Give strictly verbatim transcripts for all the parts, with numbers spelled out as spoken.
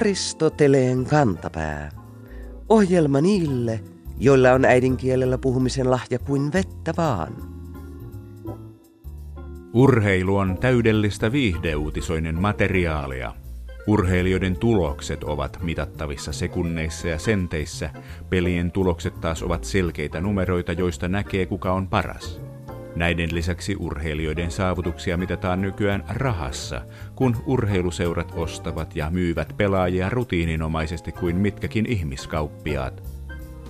Aristoteleen kantapää. Ohjelma niille, joilla on äidinkielellä puhumisen lahja kuin vettä vaan. Urheilu on täydellistä viihdeuutisoinnin materiaalia. Urheilijoiden tulokset ovat mitattavissa sekunneissa ja senteissä, pelien tulokset taas ovat selkeitä numeroita, joista näkee kuka on paras. Näiden lisäksi urheilijoiden saavutuksia mitataan nykyään rahassa, kun urheiluseurat ostavat ja myyvät pelaajia rutiininomaisesti kuin mitkäkin ihmiskauppiaat.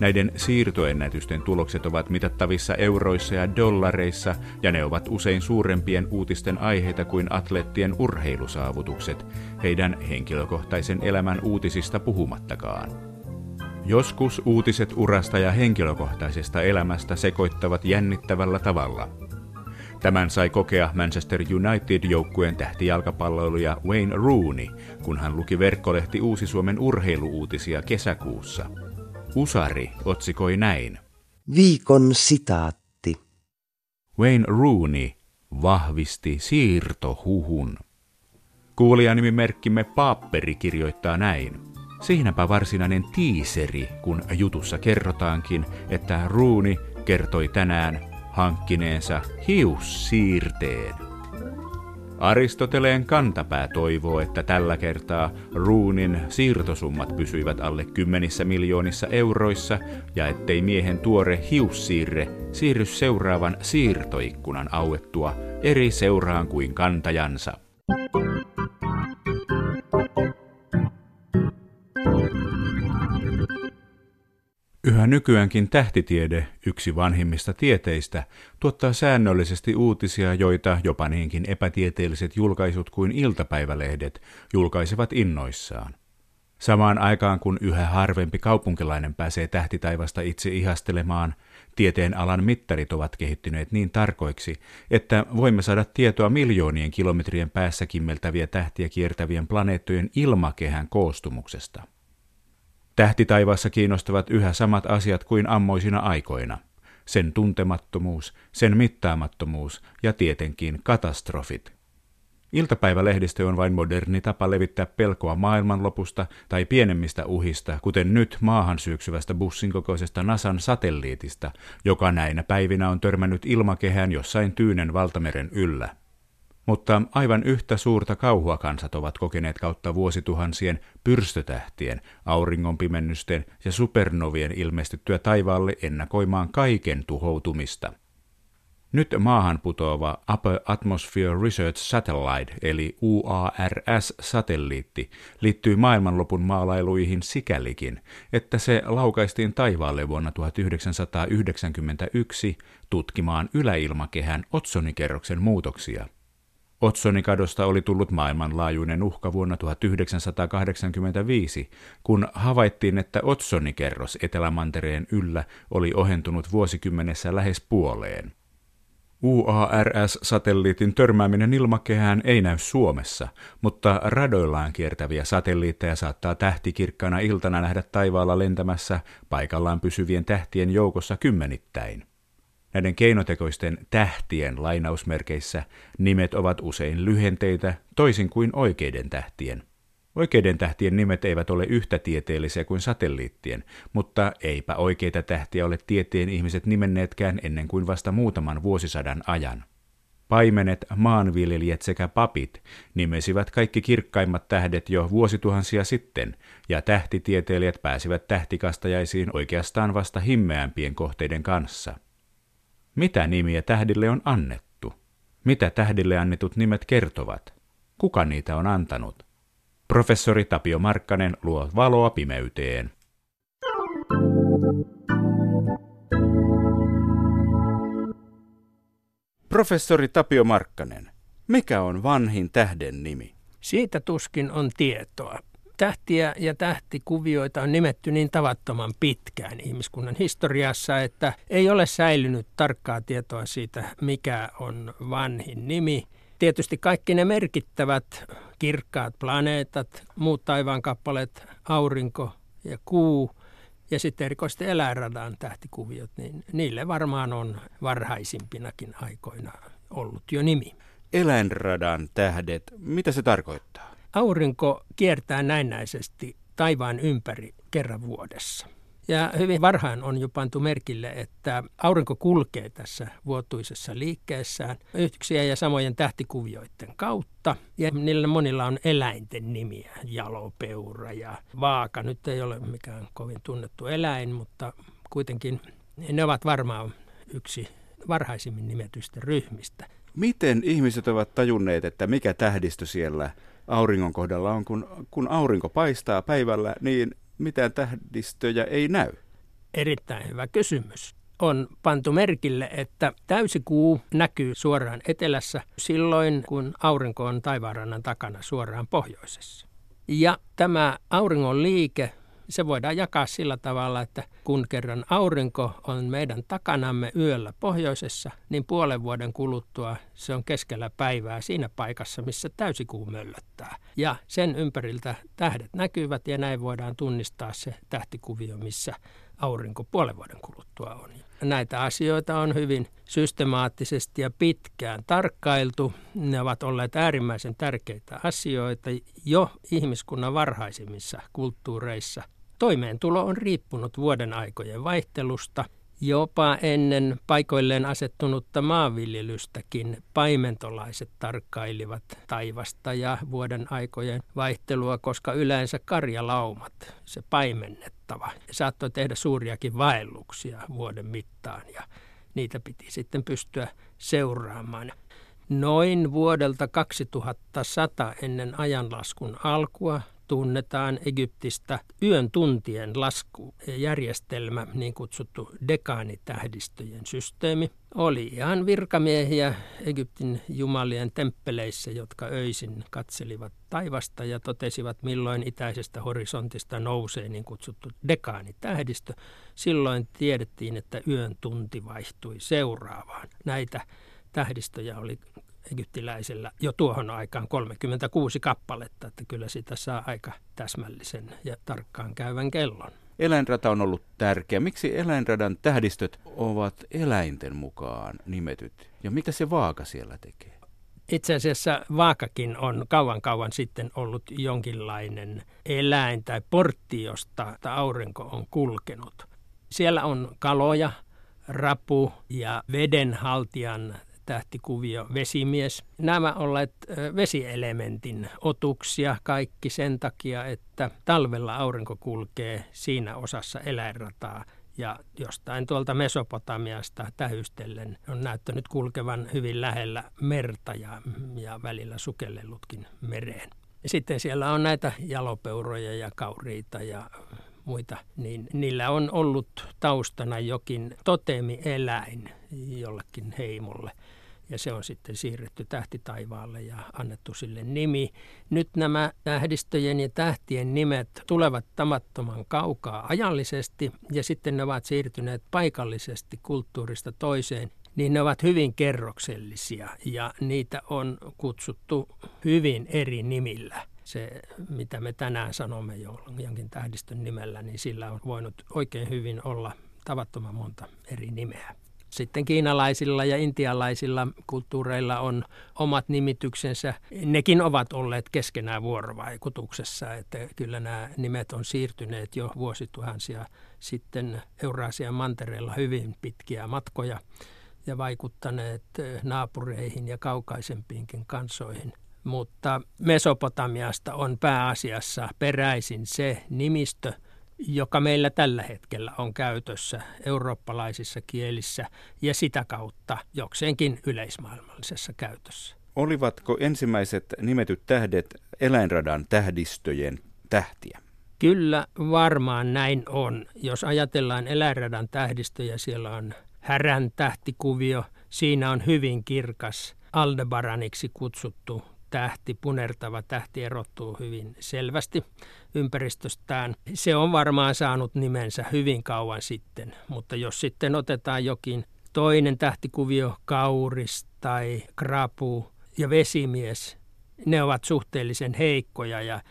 Näiden siirtoennätysten tulokset ovat mitattavissa euroissa ja dollareissa, ja ne ovat usein suurempien uutisten aiheita kuin atleettien urheilusaavutukset, heidän henkilökohtaisen elämän uutisista puhumattakaan. Joskus uutiset urasta ja henkilökohtaisesta elämästä sekoittavat jännittävällä tavalla. Tämän sai kokea Manchester United-joukkueen tähtijalkapalloilija Wayne Rooney, kun hän luki verkkolehti Uusi Suomen urheiluuutisia kesäkuussa. Usari otsikoi näin. Viikon sitaatti. Wayne Rooney vahvisti siirtohuhun. Kuulijanimimerkkimme Paapperi kirjoittaa näin. Siinäpä varsinainen tiiseri, kun jutussa kerrotaankin, että Rooney kertoi tänään hankkineensa hiussiirteen. Aristoteleen kantapää toivoo, että tällä kertaa Rooneyn siirtosummat pysyivät alle kymmenissä miljoonissa euroissa ja ettei miehen tuore hiussiirre siirry seuraavan siirtoikkunan auettua eri seuraan kuin kantajansa. Yhä nykyäänkin tähtitiede, yksi vanhimmista tieteistä, tuottaa säännöllisesti uutisia, joita jopa niinkin epätieteelliset julkaisut kuin iltapäivälehdet julkaisevat innoissaan. Samaan aikaan kun yhä harvempi kaupunkilainen pääsee tähtitaivasta itse ihastelemaan, tieteen alan mittarit ovat kehittyneet niin tarkoiksi, että voimme saada tietoa miljoonien kilometrien päässä kimmeltäviä tähtiä kiertävien planeettojen ilmakehän koostumuksesta. Tähtitaivaassa kiinnostavat yhä samat asiat kuin ammoisina aikoina. Sen tuntemattomuus, sen mittaamattomuus ja tietenkin katastrofit. Iltapäivälehdistö on vain moderni tapa levittää pelkoa maailmanlopusta tai pienemmistä uhista, kuten nyt maahan syöksyvästä bussin kokoisesta NASAn satelliitista, joka näinä päivinä on törmännyt ilmakehään jossain Tyynen valtameren yllä. Mutta aivan yhtä suurta kauhua kansat ovat kokeneet kautta vuosituhansien pyrstötähtien, auringonpimennysten ja supernovien ilmestyttyä taivaalle ennakoimaan kaiken tuhoutumista. Nyt maahan putoava Upper Atmosphere Research Satellite eli U A R S-satelliitti liittyy maailmanlopun maalailuihin sikälikin, että se laukaistiin taivaalle vuonna tuhatyhdeksänsataayhdeksänkymmentäyksi tutkimaan yläilmakehän otsonikerroksen muutoksia. Otsoninkadosta oli tullut maailmanlaajuinen uhka vuonna tuhatyhdeksänsataakahdeksankymmentäviisi, kun havaittiin, että otsonikerros Etelämantereen yllä oli ohentunut vuosikymmenessä lähes puoleen. U A R S-satelliitin törmääminen ilmakehään ei näy Suomessa, mutta radoillaan kiertäviä satelliitteja saattaa tähtikirkkana iltana nähdä taivaalla lentämässä paikallaan pysyvien tähtien joukossa kymmenittäin. Näiden keinotekoisten tähtien lainausmerkeissä nimet ovat usein lyhenteitä, toisin kuin oikeiden tähtien. Oikeiden tähtien nimet eivät ole yhtä tieteellisiä kuin satelliittien, mutta eipä oikeita tähtiä ole tieteen ihmiset nimenneetkään ennen kuin vasta muutaman vuosisadan ajan. Paimenet, maanviljelijät sekä papit nimesivät kaikki kirkkaimmat tähdet jo vuosituhansia sitten, ja tähtitieteilijät pääsivät tähtikastajaisiin oikeastaan vasta himmeämpien kohteiden kanssa. Mitä nimiä tähdille on annettu? Mitä tähdille annetut nimet kertovat? Kuka niitä on antanut? Professori Tapio Markkanen luo valoa pimeyteen. Professori Tapio Markkanen, mikä on vanhin tähden nimi? Siitä tuskin on tietoa. Tähtiä ja tähtikuvioita on nimetty niin tavattoman pitkään ihmiskunnan historiassa, että ei ole säilynyt tarkkaa tietoa siitä, mikä on vanhin nimi. Tietysti kaikki ne merkittävät kirkkaat planeetat, muut taivaankappaleet, aurinko ja kuu ja sitten erikoisesti eläinradan tähtikuviot, niin niille varmaan on varhaisimpinakin aikoina ollut jo nimi. Eläinradan tähdet, mitä se tarkoittaa? Aurinko kiertää näennäisesti taivaan ympäri kerran vuodessa. Ja hyvin varhain on jo pantu merkille, että aurinko kulkee tässä vuotuisessa liikkeessään yhdyksiä ja samojen tähtikuvioiden kautta. Ja niillä monilla on eläinten nimiä, jalopeura ja vaaka. Nyt ei ole mikään kovin tunnettu eläin, mutta kuitenkin ne ovat varmaan yksi varhaisimmin nimetystä ryhmistä. Miten ihmiset ovat tajunneet, että mikä tähdistö siellä auringon kohdalla on, kun, kun aurinko paistaa päivällä, niin mitään tähdistöjä ei näy? Erittäin hyvä kysymys. On pantu merkille, että täysikuu näkyy suoraan etelässä silloin, kun aurinko on taivaanrannan takana suoraan pohjoisessa. Ja tämä auringon liike, se voidaan jakaa sillä tavalla, että kun kerran aurinko on meidän takanamme yöllä pohjoisessa, niin puolen vuoden kuluttua se on keskellä päivää siinä paikassa, missä täysikuu möllöttää. Ja sen ympäriltä tähdet näkyvät ja näin voidaan tunnistaa se tähtikuvio, missä aurinko puolen vuoden kuluttua on. Näitä asioita on hyvin systemaattisesti ja pitkään tarkkailtu. Ne ovat olleet äärimmäisen tärkeitä asioita jo ihmiskunnan varhaisimmissa kulttuureissa. Toimeentulo on riippunut vuoden aikojen vaihtelusta, jopa ennen paikoilleen asettunutta maanviljelystäkin paimentolaiset tarkkailivat taivasta ja vuoden aikojen vaihtelua, koska yleensä karjalaumat, se paimennettava, saattoi tehdä suuriakin vaelluksia vuoden mittaan ja niitä piti sitten pystyä seuraamaan. Noin vuodelta kaksituhattasata ennen ajanlaskun alkua tunnetaan Egyptistä yön tuntien laskujärjestelmä, niin kutsuttu dekaanitähdistöjen systeemi. Oli ihan virkamiehiä Egyptin jumalien temppeleissä, jotka öisin katselivat taivasta ja totesivat, milloin itäisestä horisontista nousee niin kutsuttu dekaanitähdistö. Silloin tiedettiin, että yön tunti vaihtui seuraavaan. Näitä tähdistöjä oli egyptiläisellä jo tuohon aikaan kolmekymmentäkuusi kappaletta, että kyllä sitä saa aika täsmällisen ja tarkkaan käyvän kellon. Eläinrata on ollut tärkeä. Miksi eläinradan tähdistöt ovat eläinten mukaan nimetyt? Ja mitä se vaaka siellä tekee? Itse asiassa vaakakin on kauan kauan sitten ollut jonkinlainen eläin tai portti, josta aurinko on kulkenut. Siellä on kaloja, rapu ja vedenhaltijan tähtikuvio, vesimies. Nämä ovat vesielementin otuksia kaikki sen takia, että talvella aurinko kulkee siinä osassa eläinrataa ja jostain tuolta Mesopotamiasta tähystellen on näyttänyt kulkevan hyvin lähellä merta ja, ja välillä sukellellutkin mereen. Sitten siellä on näitä jalopeuroja ja kauriita ja muita, niin niillä on ollut taustana jokin totemieläin jollekin heimolle. Ja se on sitten siirretty tähtitaivaalle ja annettu sille nimi. Nyt nämä tähdistöjen ja tähtien nimet tulevat tavattoman kaukaa ajallisesti ja sitten ne ovat siirtyneet paikallisesti kulttuurista toiseen. Niin ne ovat hyvin kerroksellisia ja niitä on kutsuttu hyvin eri nimillä. Se, mitä me tänään sanomme jonkin tähdistön nimellä, niin sillä on voinut oikein hyvin olla tavattoman monta eri nimeä. Sitten kiinalaisilla ja intialaisilla kulttuureilla on omat nimityksensä. Nekin ovat olleet keskenään vuorovaikutuksessa, että kyllä nämä nimet on siirtyneet jo vuosituhansia sitten Euraasian mantereella hyvin pitkiä matkoja ja vaikuttaneet naapureihin ja kaukaisempiinkin kansoihin. Mutta Mesopotamiasta on pääasiassa peräisin se nimistö, joka meillä tällä hetkellä on käytössä eurooppalaisissa kielissä ja sitä kautta jokseenkin yleismaailmallisessa käytössä. Olivatko ensimmäiset nimetyt tähdet eläinradan tähdistöjen tähtiä? Kyllä varmaan näin on. Jos ajatellaan eläinradan tähdistöjä, siellä on härän tähtikuvio. Siinä on hyvin kirkas Aldebaraniksi kutsuttu tähti, punertava tähti erottuu hyvin selvästi ympäristöstään. Se on varmaan saanut nimensä hyvin kauan sitten, mutta jos sitten otetaan jokin toinen tähtikuvio, kauris tai krapu ja vesimies, ne ovat suhteellisen heikkoja ja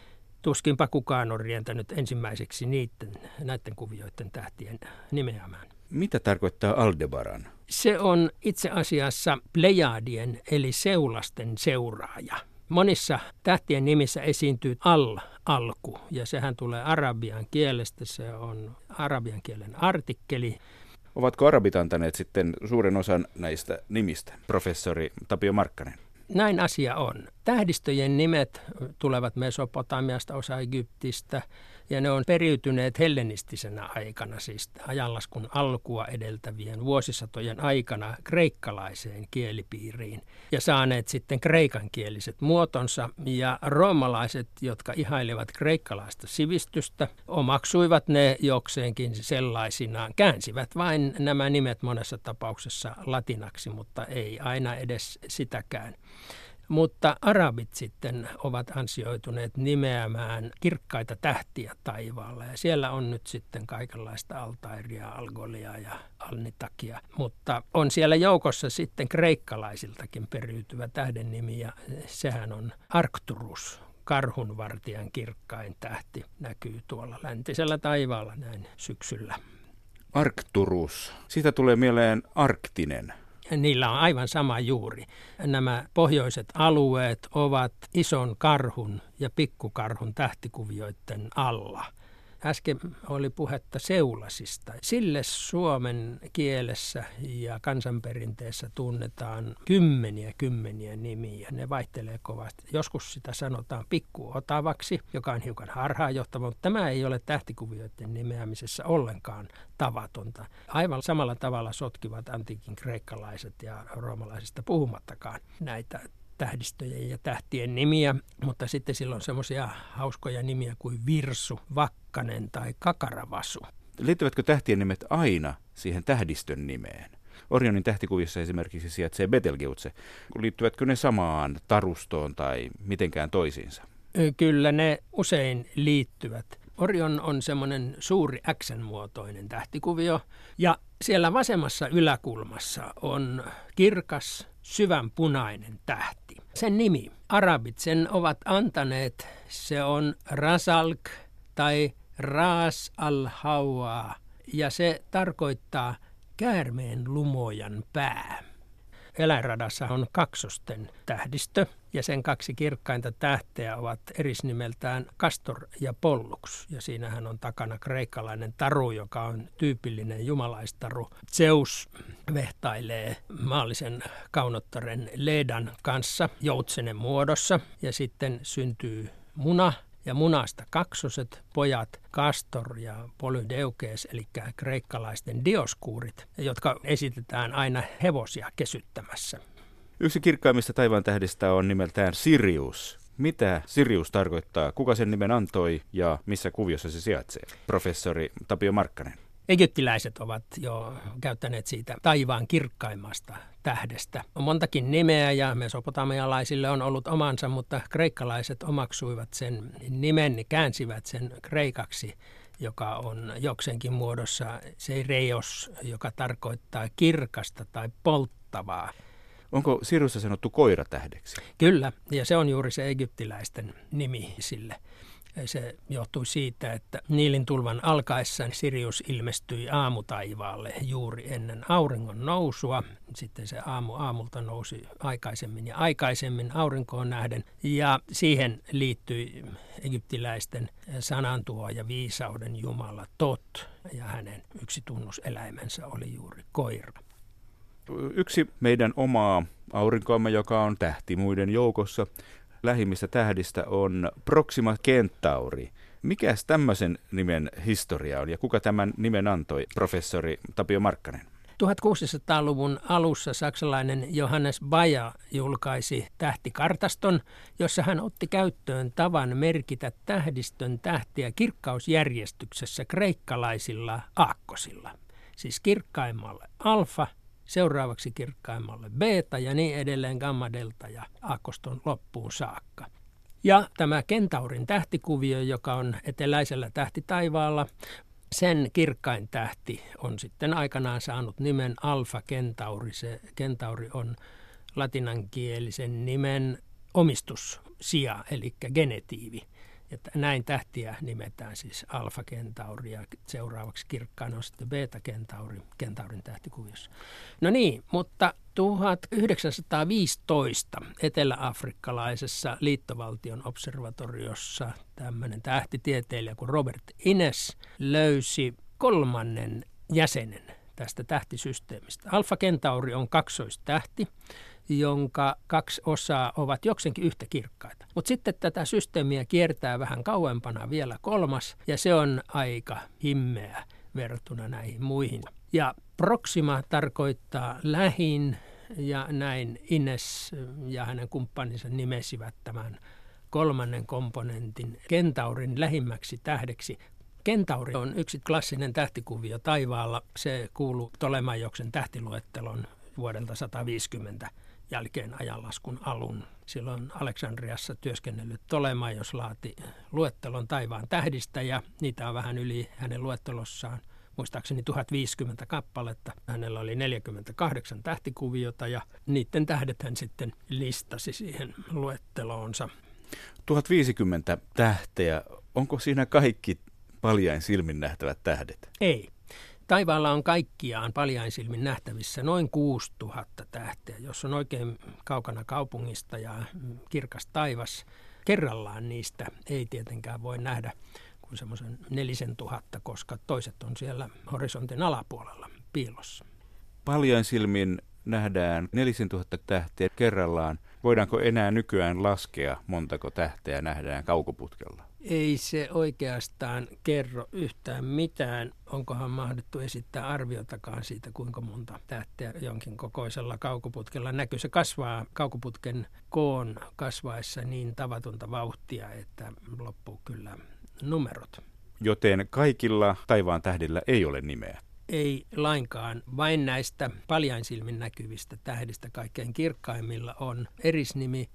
tuskinpa kukaan on rientänyt ensimmäiseksi niiden, näiden kuvioiden tähtien nimeämään. Mitä tarkoittaa Aldebaran? Se on itse asiassa Plejadien eli seulasten seuraaja. Monissa tähtien nimissä esiintyy al-alku, ja sehän tulee arabian kielestä, se on arabian kielen artikkeli. Ovatko arabit antaneet sitten suuren osan näistä nimistä, professori Tapio Markkanen? Näin asia on. Tähdistöjen nimet tulevat Mesopotamiasta, osa Egyptistä, ja ne on periytyneet hellenistisenä aikana, siis ajanlaskun alkua edeltävien vuosisatojen aikana kreikkalaiseen kielipiiriin, ja saaneet sitten kreikankieliset muotonsa, ja roomalaiset, jotka ihailevat kreikkalaista sivistystä, omaksuivat ne jokseenkin sellaisinaan, käänsivät vain nämä nimet monessa tapauksessa latinaksi, mutta ei aina edes sitäkään. Mutta arabit sitten ovat ansioituneet nimeämään kirkkaita tähtiä taivaalla, ja siellä on nyt sitten kaikenlaista Altairia, Algolia ja Alnitakia. Mutta on siellä joukossa sitten kreikkalaisiltakin periytyvä tähden nimi, ja sehän on Arcturus, karhunvartijan kirkkain tähti, näkyy tuolla läntisellä taivaalla näin syksyllä. Arcturus, siitä tulee mieleen arktinen. Niillä on aivan sama juuri. Nämä pohjoiset alueet ovat ison karhun ja pikkukarhun tähtikuvioiden alla. Äsken oli puhetta seulasista. Sille suomen kielessä ja kansanperinteessä tunnetaan kymmeniä kymmeniä nimiä. Ne vaihtelee kovasti. Joskus sitä sanotaan pikkuotavaksi, joka on hiukan harhaanjohtava, mutta tämä ei ole tähtikuvioiden nimeämisessä ollenkaan tavatonta. Aivan samalla tavalla sotkivat antiikin kreikkalaiset ja roomalaisista puhumattakaan näitä tähdistöjen ja tähtien nimiä, mutta sitten sillä on semmoisia hauskoja nimiä kuin Virsu, Vakkanen tai Kakaravasu. Liittyvätkö tähtien nimet aina siihen tähdistön nimeen? Orionin tähtikuvissa esimerkiksi sijaitsee Betelgeuse. Liittyvätkö ne samaan tarustoon tai mitenkään toisiinsa? Kyllä ne usein liittyvät. Orion on semmoinen suuri X-muotoinen tähtikuvio, ja siellä vasemmassa yläkulmassa on kirkas syvän punainen tähti. Sen nimi arabit sen ovat antaneet, se on Rasalk tai Ras al-Hawa, ja se tarkoittaa käärmeen lumojan pää. Eläinradassa on kaksosten tähdistö, ja sen kaksi kirkkainta tähteä ovat erisnimeltään Kastor ja Pollux. Ja siinähän on takana kreikkalainen taru, joka on tyypillinen jumalaistaru. Zeus vehtailee maallisen kaunottaren Leedan kanssa joutsenen muodossa, ja sitten syntyy muna. Ja munasta kaksoset pojat Kastor ja Polydeukes, eli kreikkalaisten dioskuurit, jotka esitetään aina hevosia kesyttämässä. Yksi kirkkaimmista taivaan tähdistä on nimeltään Sirius. Mitä Sirius tarkoittaa? Kuka sen nimen antoi ja missä kuviossa se sijaitsee? Professori Tapio Markkanen. Egyptiläiset ovat jo käyttäneet siitä taivaan kirkkaimmasta tähdestä. On montakin nimeä ja mesopotamialaisille on ollut omansa, mutta kreikkalaiset omaksuivat sen nimen, käänsivät sen kreikaksi, joka on jokseenkin muodossa Sirius, joka tarkoittaa kirkasta tai polttavaa. Onko Siriusta sanottu koiratähdeksi? Kyllä, ja se on juuri se egyptiläisten nimi sille. Se johtui siitä, että Niilintulvan alkaessa Sirius ilmestyi aamutaivaalle juuri ennen auringon nousua. Sitten se aamu aamulta nousi aikaisemmin ja aikaisemmin aurinkoon nähden. Ja siihen liittyi egyptiläisten sanantuo ja viisauden jumala Thoth. Ja hänen yksi tunnuseläimensä oli juuri koira. Yksi meidän omaa aurinkoamme, joka on tähti muiden joukossa, lähimmistä tähdistä on Proxima Kentauri. Mikäs tämmöisen nimen historia on ja kuka tämän nimen antoi, professori Tapio Markkanen? tuhatkuusisataaluvun alussa saksalainen Johannes Bayer julkaisi tähtikartaston, jossa hän otti käyttöön tavan merkitä tähdistön tähtiä kirkkausjärjestyksessä kreikkalaisilla aakkosilla. Siis kirkkaimmalle alfa, seuraavaksi kirkkaimmalle beta ja niin edelleen gamma, delta ja aakkoston loppuun saakka. Ja tämä Kentaurin tähtikuvio, joka on eteläisellä tähtitaivaalla, sen kirkkain tähti on sitten aikanaan saanut nimen Alfa Kentauri. Se Kentauri on latinankielisen nimen omistussija, eli genetiivi. Että näin tähtiä nimetään siis Alfa Kentauri ja seuraavaksi kirkkaana on sitten Beta Kentauri, Kentaurin tähtikuviossa. No niin, mutta tuhatyhdeksänsataaviisitoista eteläafrikkalaisessa liittovaltion observatoriossa tämmöinen tähtitieteilijä kuin Robert Innes löysi kolmannen jäsenen tästä tähtisysteemistä. Alfa Kentauri on kaksoistähti, jonka kaksi osaa ovat jokseenkin yhtä kirkkaita. Mutta sitten tätä systeemiä kiertää vähän kauempana vielä kolmas, ja se on aika himmeä vertuna näihin muihin. Ja Proxima tarkoittaa lähin, ja näin Innes ja hänen kumppaninsa nimesivät tämän kolmannen komponentin Kentaurin lähimmäksi tähdeksi. Kentauri on yksi klassinen tähtikuvio taivaalla. Se kuuluu Ptolemaioksen tähtiluettelon vuodelta sata viisikymmentä jälkeen ajanlaskun alun. Silloin Aleksandriassa työskennellyt Ptolemaios laati luettelon taivaan tähdistä, ja niitä on vähän yli hänen luettelossaan. Muistaakseni tuhatviisikymmentä kappaletta. Hänellä oli neljäkymmentäkahdeksan tähtikuviota, ja niiden tähdet hän sitten listasi siihen luetteloonsa. tuhatviisikymmentä tähteä. Onko siinä kaikki paljain silmin nähtävät tähdet? Ei. Taivaalla on kaikkiaan paljain silmin nähtävissä noin kuusituhatta tähteä. Jos on oikein kaukana kaupungista ja kirkas taivas, kerrallaan niistä ei tietenkään voi nähdä kuin semmoisen nelisen tuhatta, koska toiset on siellä horisontin alapuolella piilossa. Paljain silmin nähdään nelisen tuhatta tähteä kerrallaan. Voidaanko enää nykyään laskea, montako tähteä nähdään kaukoputkella? Ei se oikeastaan kerro yhtään mitään. Onkohan mahdettu esittää arviotakaan siitä, kuinka monta tähteä jonkin kokoisella kaukoputkella näkyy. Se kasvaa kaukoputken koon kasvaessa niin tavatonta vauhtia, että loppuu kyllä numerot. Joten kaikilla taivaan tähdillä ei ole nimeä? Ei lainkaan. Vain näistä paljain silmin näkyvistä tähdistä kaikkein kirkkaimmilla on erisnimi.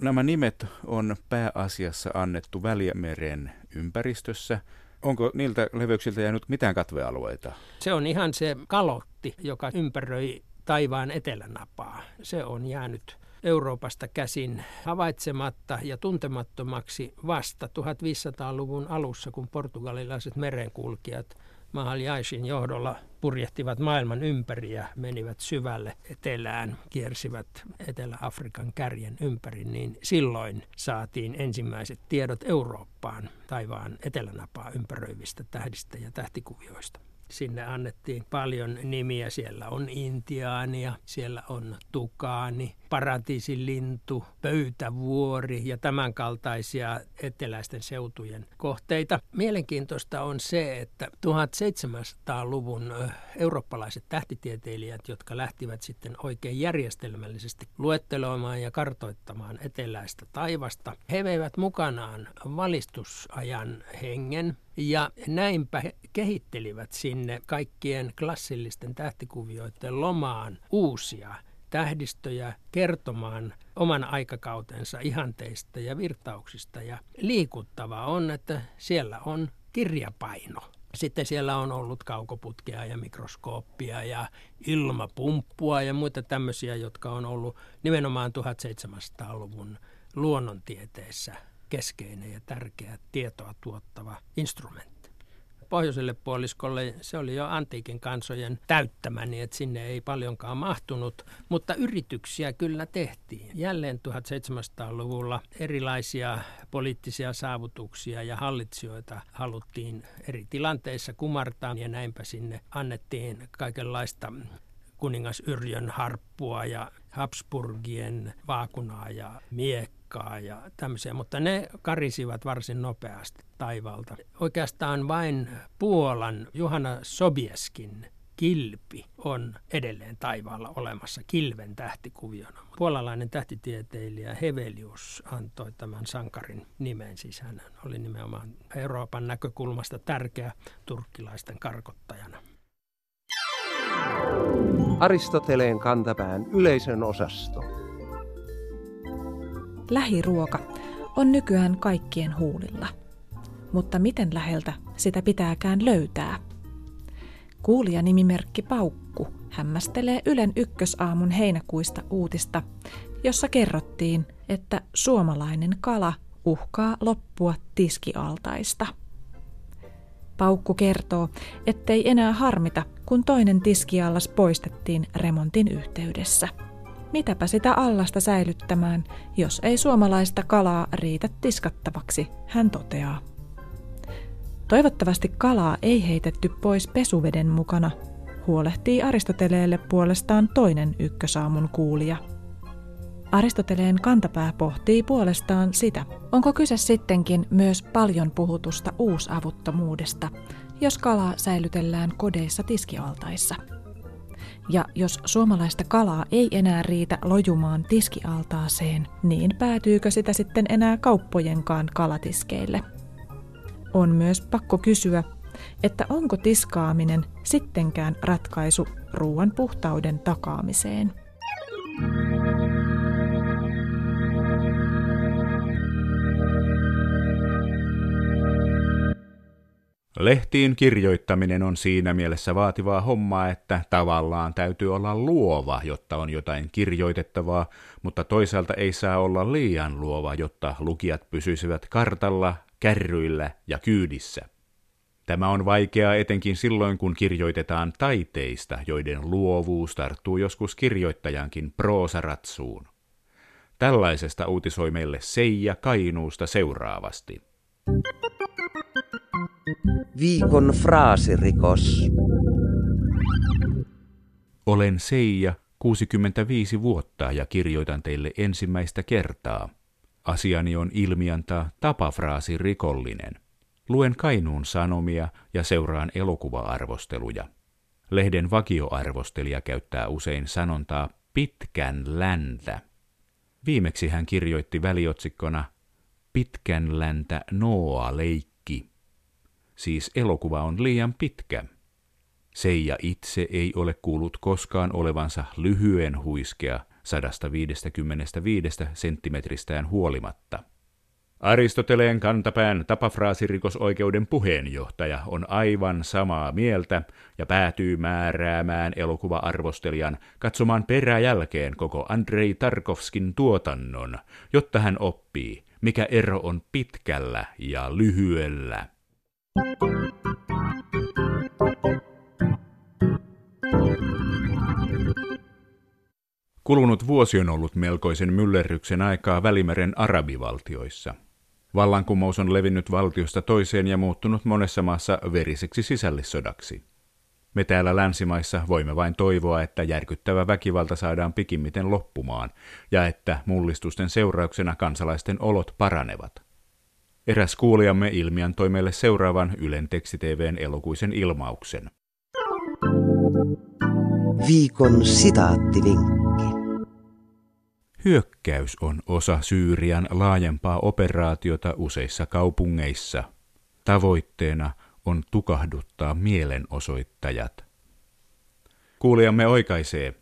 Nämä nimet on pääasiassa annettu Välimeren ympäristössä. Onko niiltä leveyksiltä jäänyt mitään katvealueita? Se on ihan se kalotti, joka ympäröi taivaan etelänapaa. Se on jäänyt Euroopasta käsin havaitsematta ja tuntemattomaksi vasta viisitoistasadan luvun alussa, kun portugalilaiset merenkulkijat Magalhaesin johdolla purjehtivat maailman ympäri ja menivät syvälle etelään, kiersivät Etelä-Afrikan kärjen ympäri, niin silloin saatiin ensimmäiset tiedot Eurooppaan taivaan etelänapaa ympäröivistä tähdistä ja tähtikuvioista. Sinne annettiin paljon nimiä. Siellä on intiaania, siellä on tukaani, paratiisilintu, pöytävuori ja tämänkaltaisia eteläisten seutujen kohteita. Mielenkiintoista on se, että seitsemäntoistasadan luvun eurooppalaiset tähtitieteilijät, jotka lähtivät sitten oikein järjestelmällisesti luetteloimaan ja kartoittamaan eteläistä taivasta, he veivät mukanaan valistusajan hengen. Ja näinpä he kehittelivät sinne kaikkien klassillisten tähtikuvioiden lomaan uusia tähdistöjä kertomaan oman aikakautensa ihanteista ja virtauksista. Ja liikuttavaa on, että siellä on kirjapaino. Sitten siellä on ollut kaukoputkea ja mikroskooppia ja ilmapumppua ja muita tämmöisiä, jotka on ollut nimenomaan seitsemäntoistasadan luvun luonnontieteissä keskeinen ja tärkeä tietoa tuottava instrumentti. Pohjoiselle puoliskolle se oli jo antiikin kansojen täyttämä, niin että sinne ei paljonkaan mahtunut, mutta yrityksiä kyllä tehtiin. Jälleen seitsemäntoistasadan luvulla erilaisia poliittisia saavutuksia ja hallitsijoita haluttiin eri tilanteissa kumartaa, ja näinpä sinne annettiin kaikenlaista kuningas Yrjön harppua ja Habsburgien vaakunaa ja miekkaa ja tämmöisiä, mutta ne karisivat varsin nopeasti taivaalta. Oikeastaan vain Puolan Juhana Sobieskin kilpi on edelleen taivaalla olemassa kilven tähtikuviona. Puolalainen tähtitieteilijä Hevelius antoi tämän sankarin nimen, siis hän oli nimenomaan Euroopan näkökulmasta tärkeä turkkilaisten karkottajana. Aristoteleen kantapään yleisön osasto. Lähiruoka on nykyään kaikkien huulilla, mutta miten läheltä sitä pitääkään löytää? Kuulijanimimerkki Paukku hämmästelee Ylen Ykkösaamun heinäkuista uutista, jossa kerrottiin, että suomalainen kala uhkaa loppua tiskialtaista. Paukku kertoo, ettei enää harmita, kun toinen tiskiallas poistettiin remontin yhteydessä. Mitäpä sitä allasta säilyttämään, jos ei suomalaista kalaa riitä tiskattavaksi, hän toteaa. Toivottavasti kalaa ei heitetty pois pesuveden mukana, huolehtii Aristoteleelle puolestaan toinen ykkösaamun kuulija. Aristoteleen kantapää pohtii puolestaan sitä, onko kyse sittenkin myös paljon puhutusta uusavuttomuudesta, jos kalaa säilytellään kodeissa tiskialtaissa. Ja jos suomalaista kalaa ei enää riitä lojumaan tiskialtaaseen, niin päätyykö sitä sitten enää kauppojenkaan kalatiskeille? On myös pakko kysyä, että onko tiskaaminen sittenkään ratkaisu ruoan puhtauden takaamiseen? Lehtiin kirjoittaminen on siinä mielessä vaativaa hommaa, että tavallaan täytyy olla luova, jotta on jotain kirjoitettavaa, mutta toisaalta ei saa olla liian luova, jotta lukijat pysyisivät kartalla, kärryillä ja kyydissä. Tämä on vaikeaa etenkin silloin, kun kirjoitetaan taiteista, joiden luovuus tarttuu joskus kirjoittajankin proosaratsuun. Tällaisesta uutisoi meille Seija Kainuusta seuraavasti. Viikon fraasirikos. Olen Seija, kuusikymmentäviisi vuotta, ja kirjoitan teille ensimmäistä kertaa. Asiani on ilmiantaa tapafraasirikollinen. Luen Kainuun Sanomia ja seuraan elokuva-arvosteluja. Lehden vakioarvostelija käyttää usein sanontaa pitkän läntä. Viimeksi hän kirjoitti väliotsikkona pitkän läntä Noa-leikki. Siis elokuva on liian pitkä. Seija itse ei ole kuullut koskaan olevansa lyhyen huiskea sata viisikymmentäviisi senttimetristään huolimatta. Aristoteleen kantapään tapafraasirikosoikeuden puheenjohtaja on aivan samaa mieltä ja päätyy määräämään elokuva-arvostelijan katsomaan peräjälkeen koko Andrei Tarkovskin tuotannon, jotta hän oppii, mikä ero on pitkällä ja lyhyellä. Kulunut vuosi on ollut melkoisen myllerryksen aikaa Välimeren arabivaltioissa. Vallankumous on levinnyt valtiosta toiseen ja muuttunut monessa maassa veriseksi sisällissodaksi. Me täällä länsimaissa voimme vain toivoa, että järkyttävä väkivalta saadaan pikimmiten loppumaan ja että mullistusten seurauksena kansalaisten olot paranevat. Eräs kuulijamme ilmiantoi meille seuraavan Ylen tekstiteeveen elokuisen ilmauksen. Viikon sitaattivinkki. Hyökkäys on osa Syyrian laajempaa operaatiota useissa kaupungeissa. Tavoitteena on tukahduttaa mielenosoittajat. Kuulijamme oikaisee.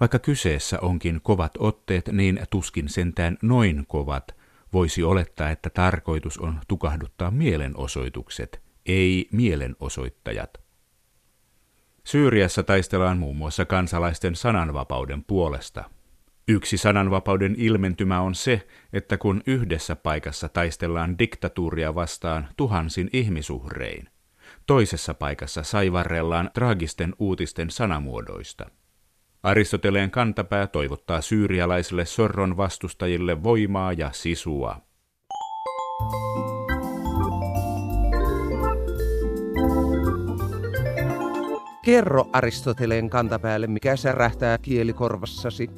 Vaikka kyseessä onkin kovat otteet, niin tuskin sentään noin kovat. Voisi olettaa, että tarkoitus on tukahduttaa mielenosoitukset, ei mielenosoittajat. Syyriassa taistellaan muun muassa kansalaisten sananvapauden puolesta. Yksi sananvapauden ilmentymä on se, että kun yhdessä paikassa taistellaan diktatuuria vastaan tuhansin ihmisuhrein, toisessa paikassa saivarrellaan traagisten uutisten sanamuodoista. Aristoteleen kantapää toivottaa syyrialaisille sorron vastustajille voimaa ja sisua. Kerro Aristoteleen kantapäälle, mikä särähtää kielikorvassasi.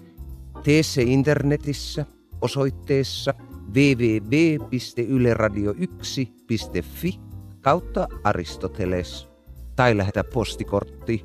Tee se internetissä osoitteessa www piste yle radio yksi piste fi kautta Aristoteles tai lähetä postikortti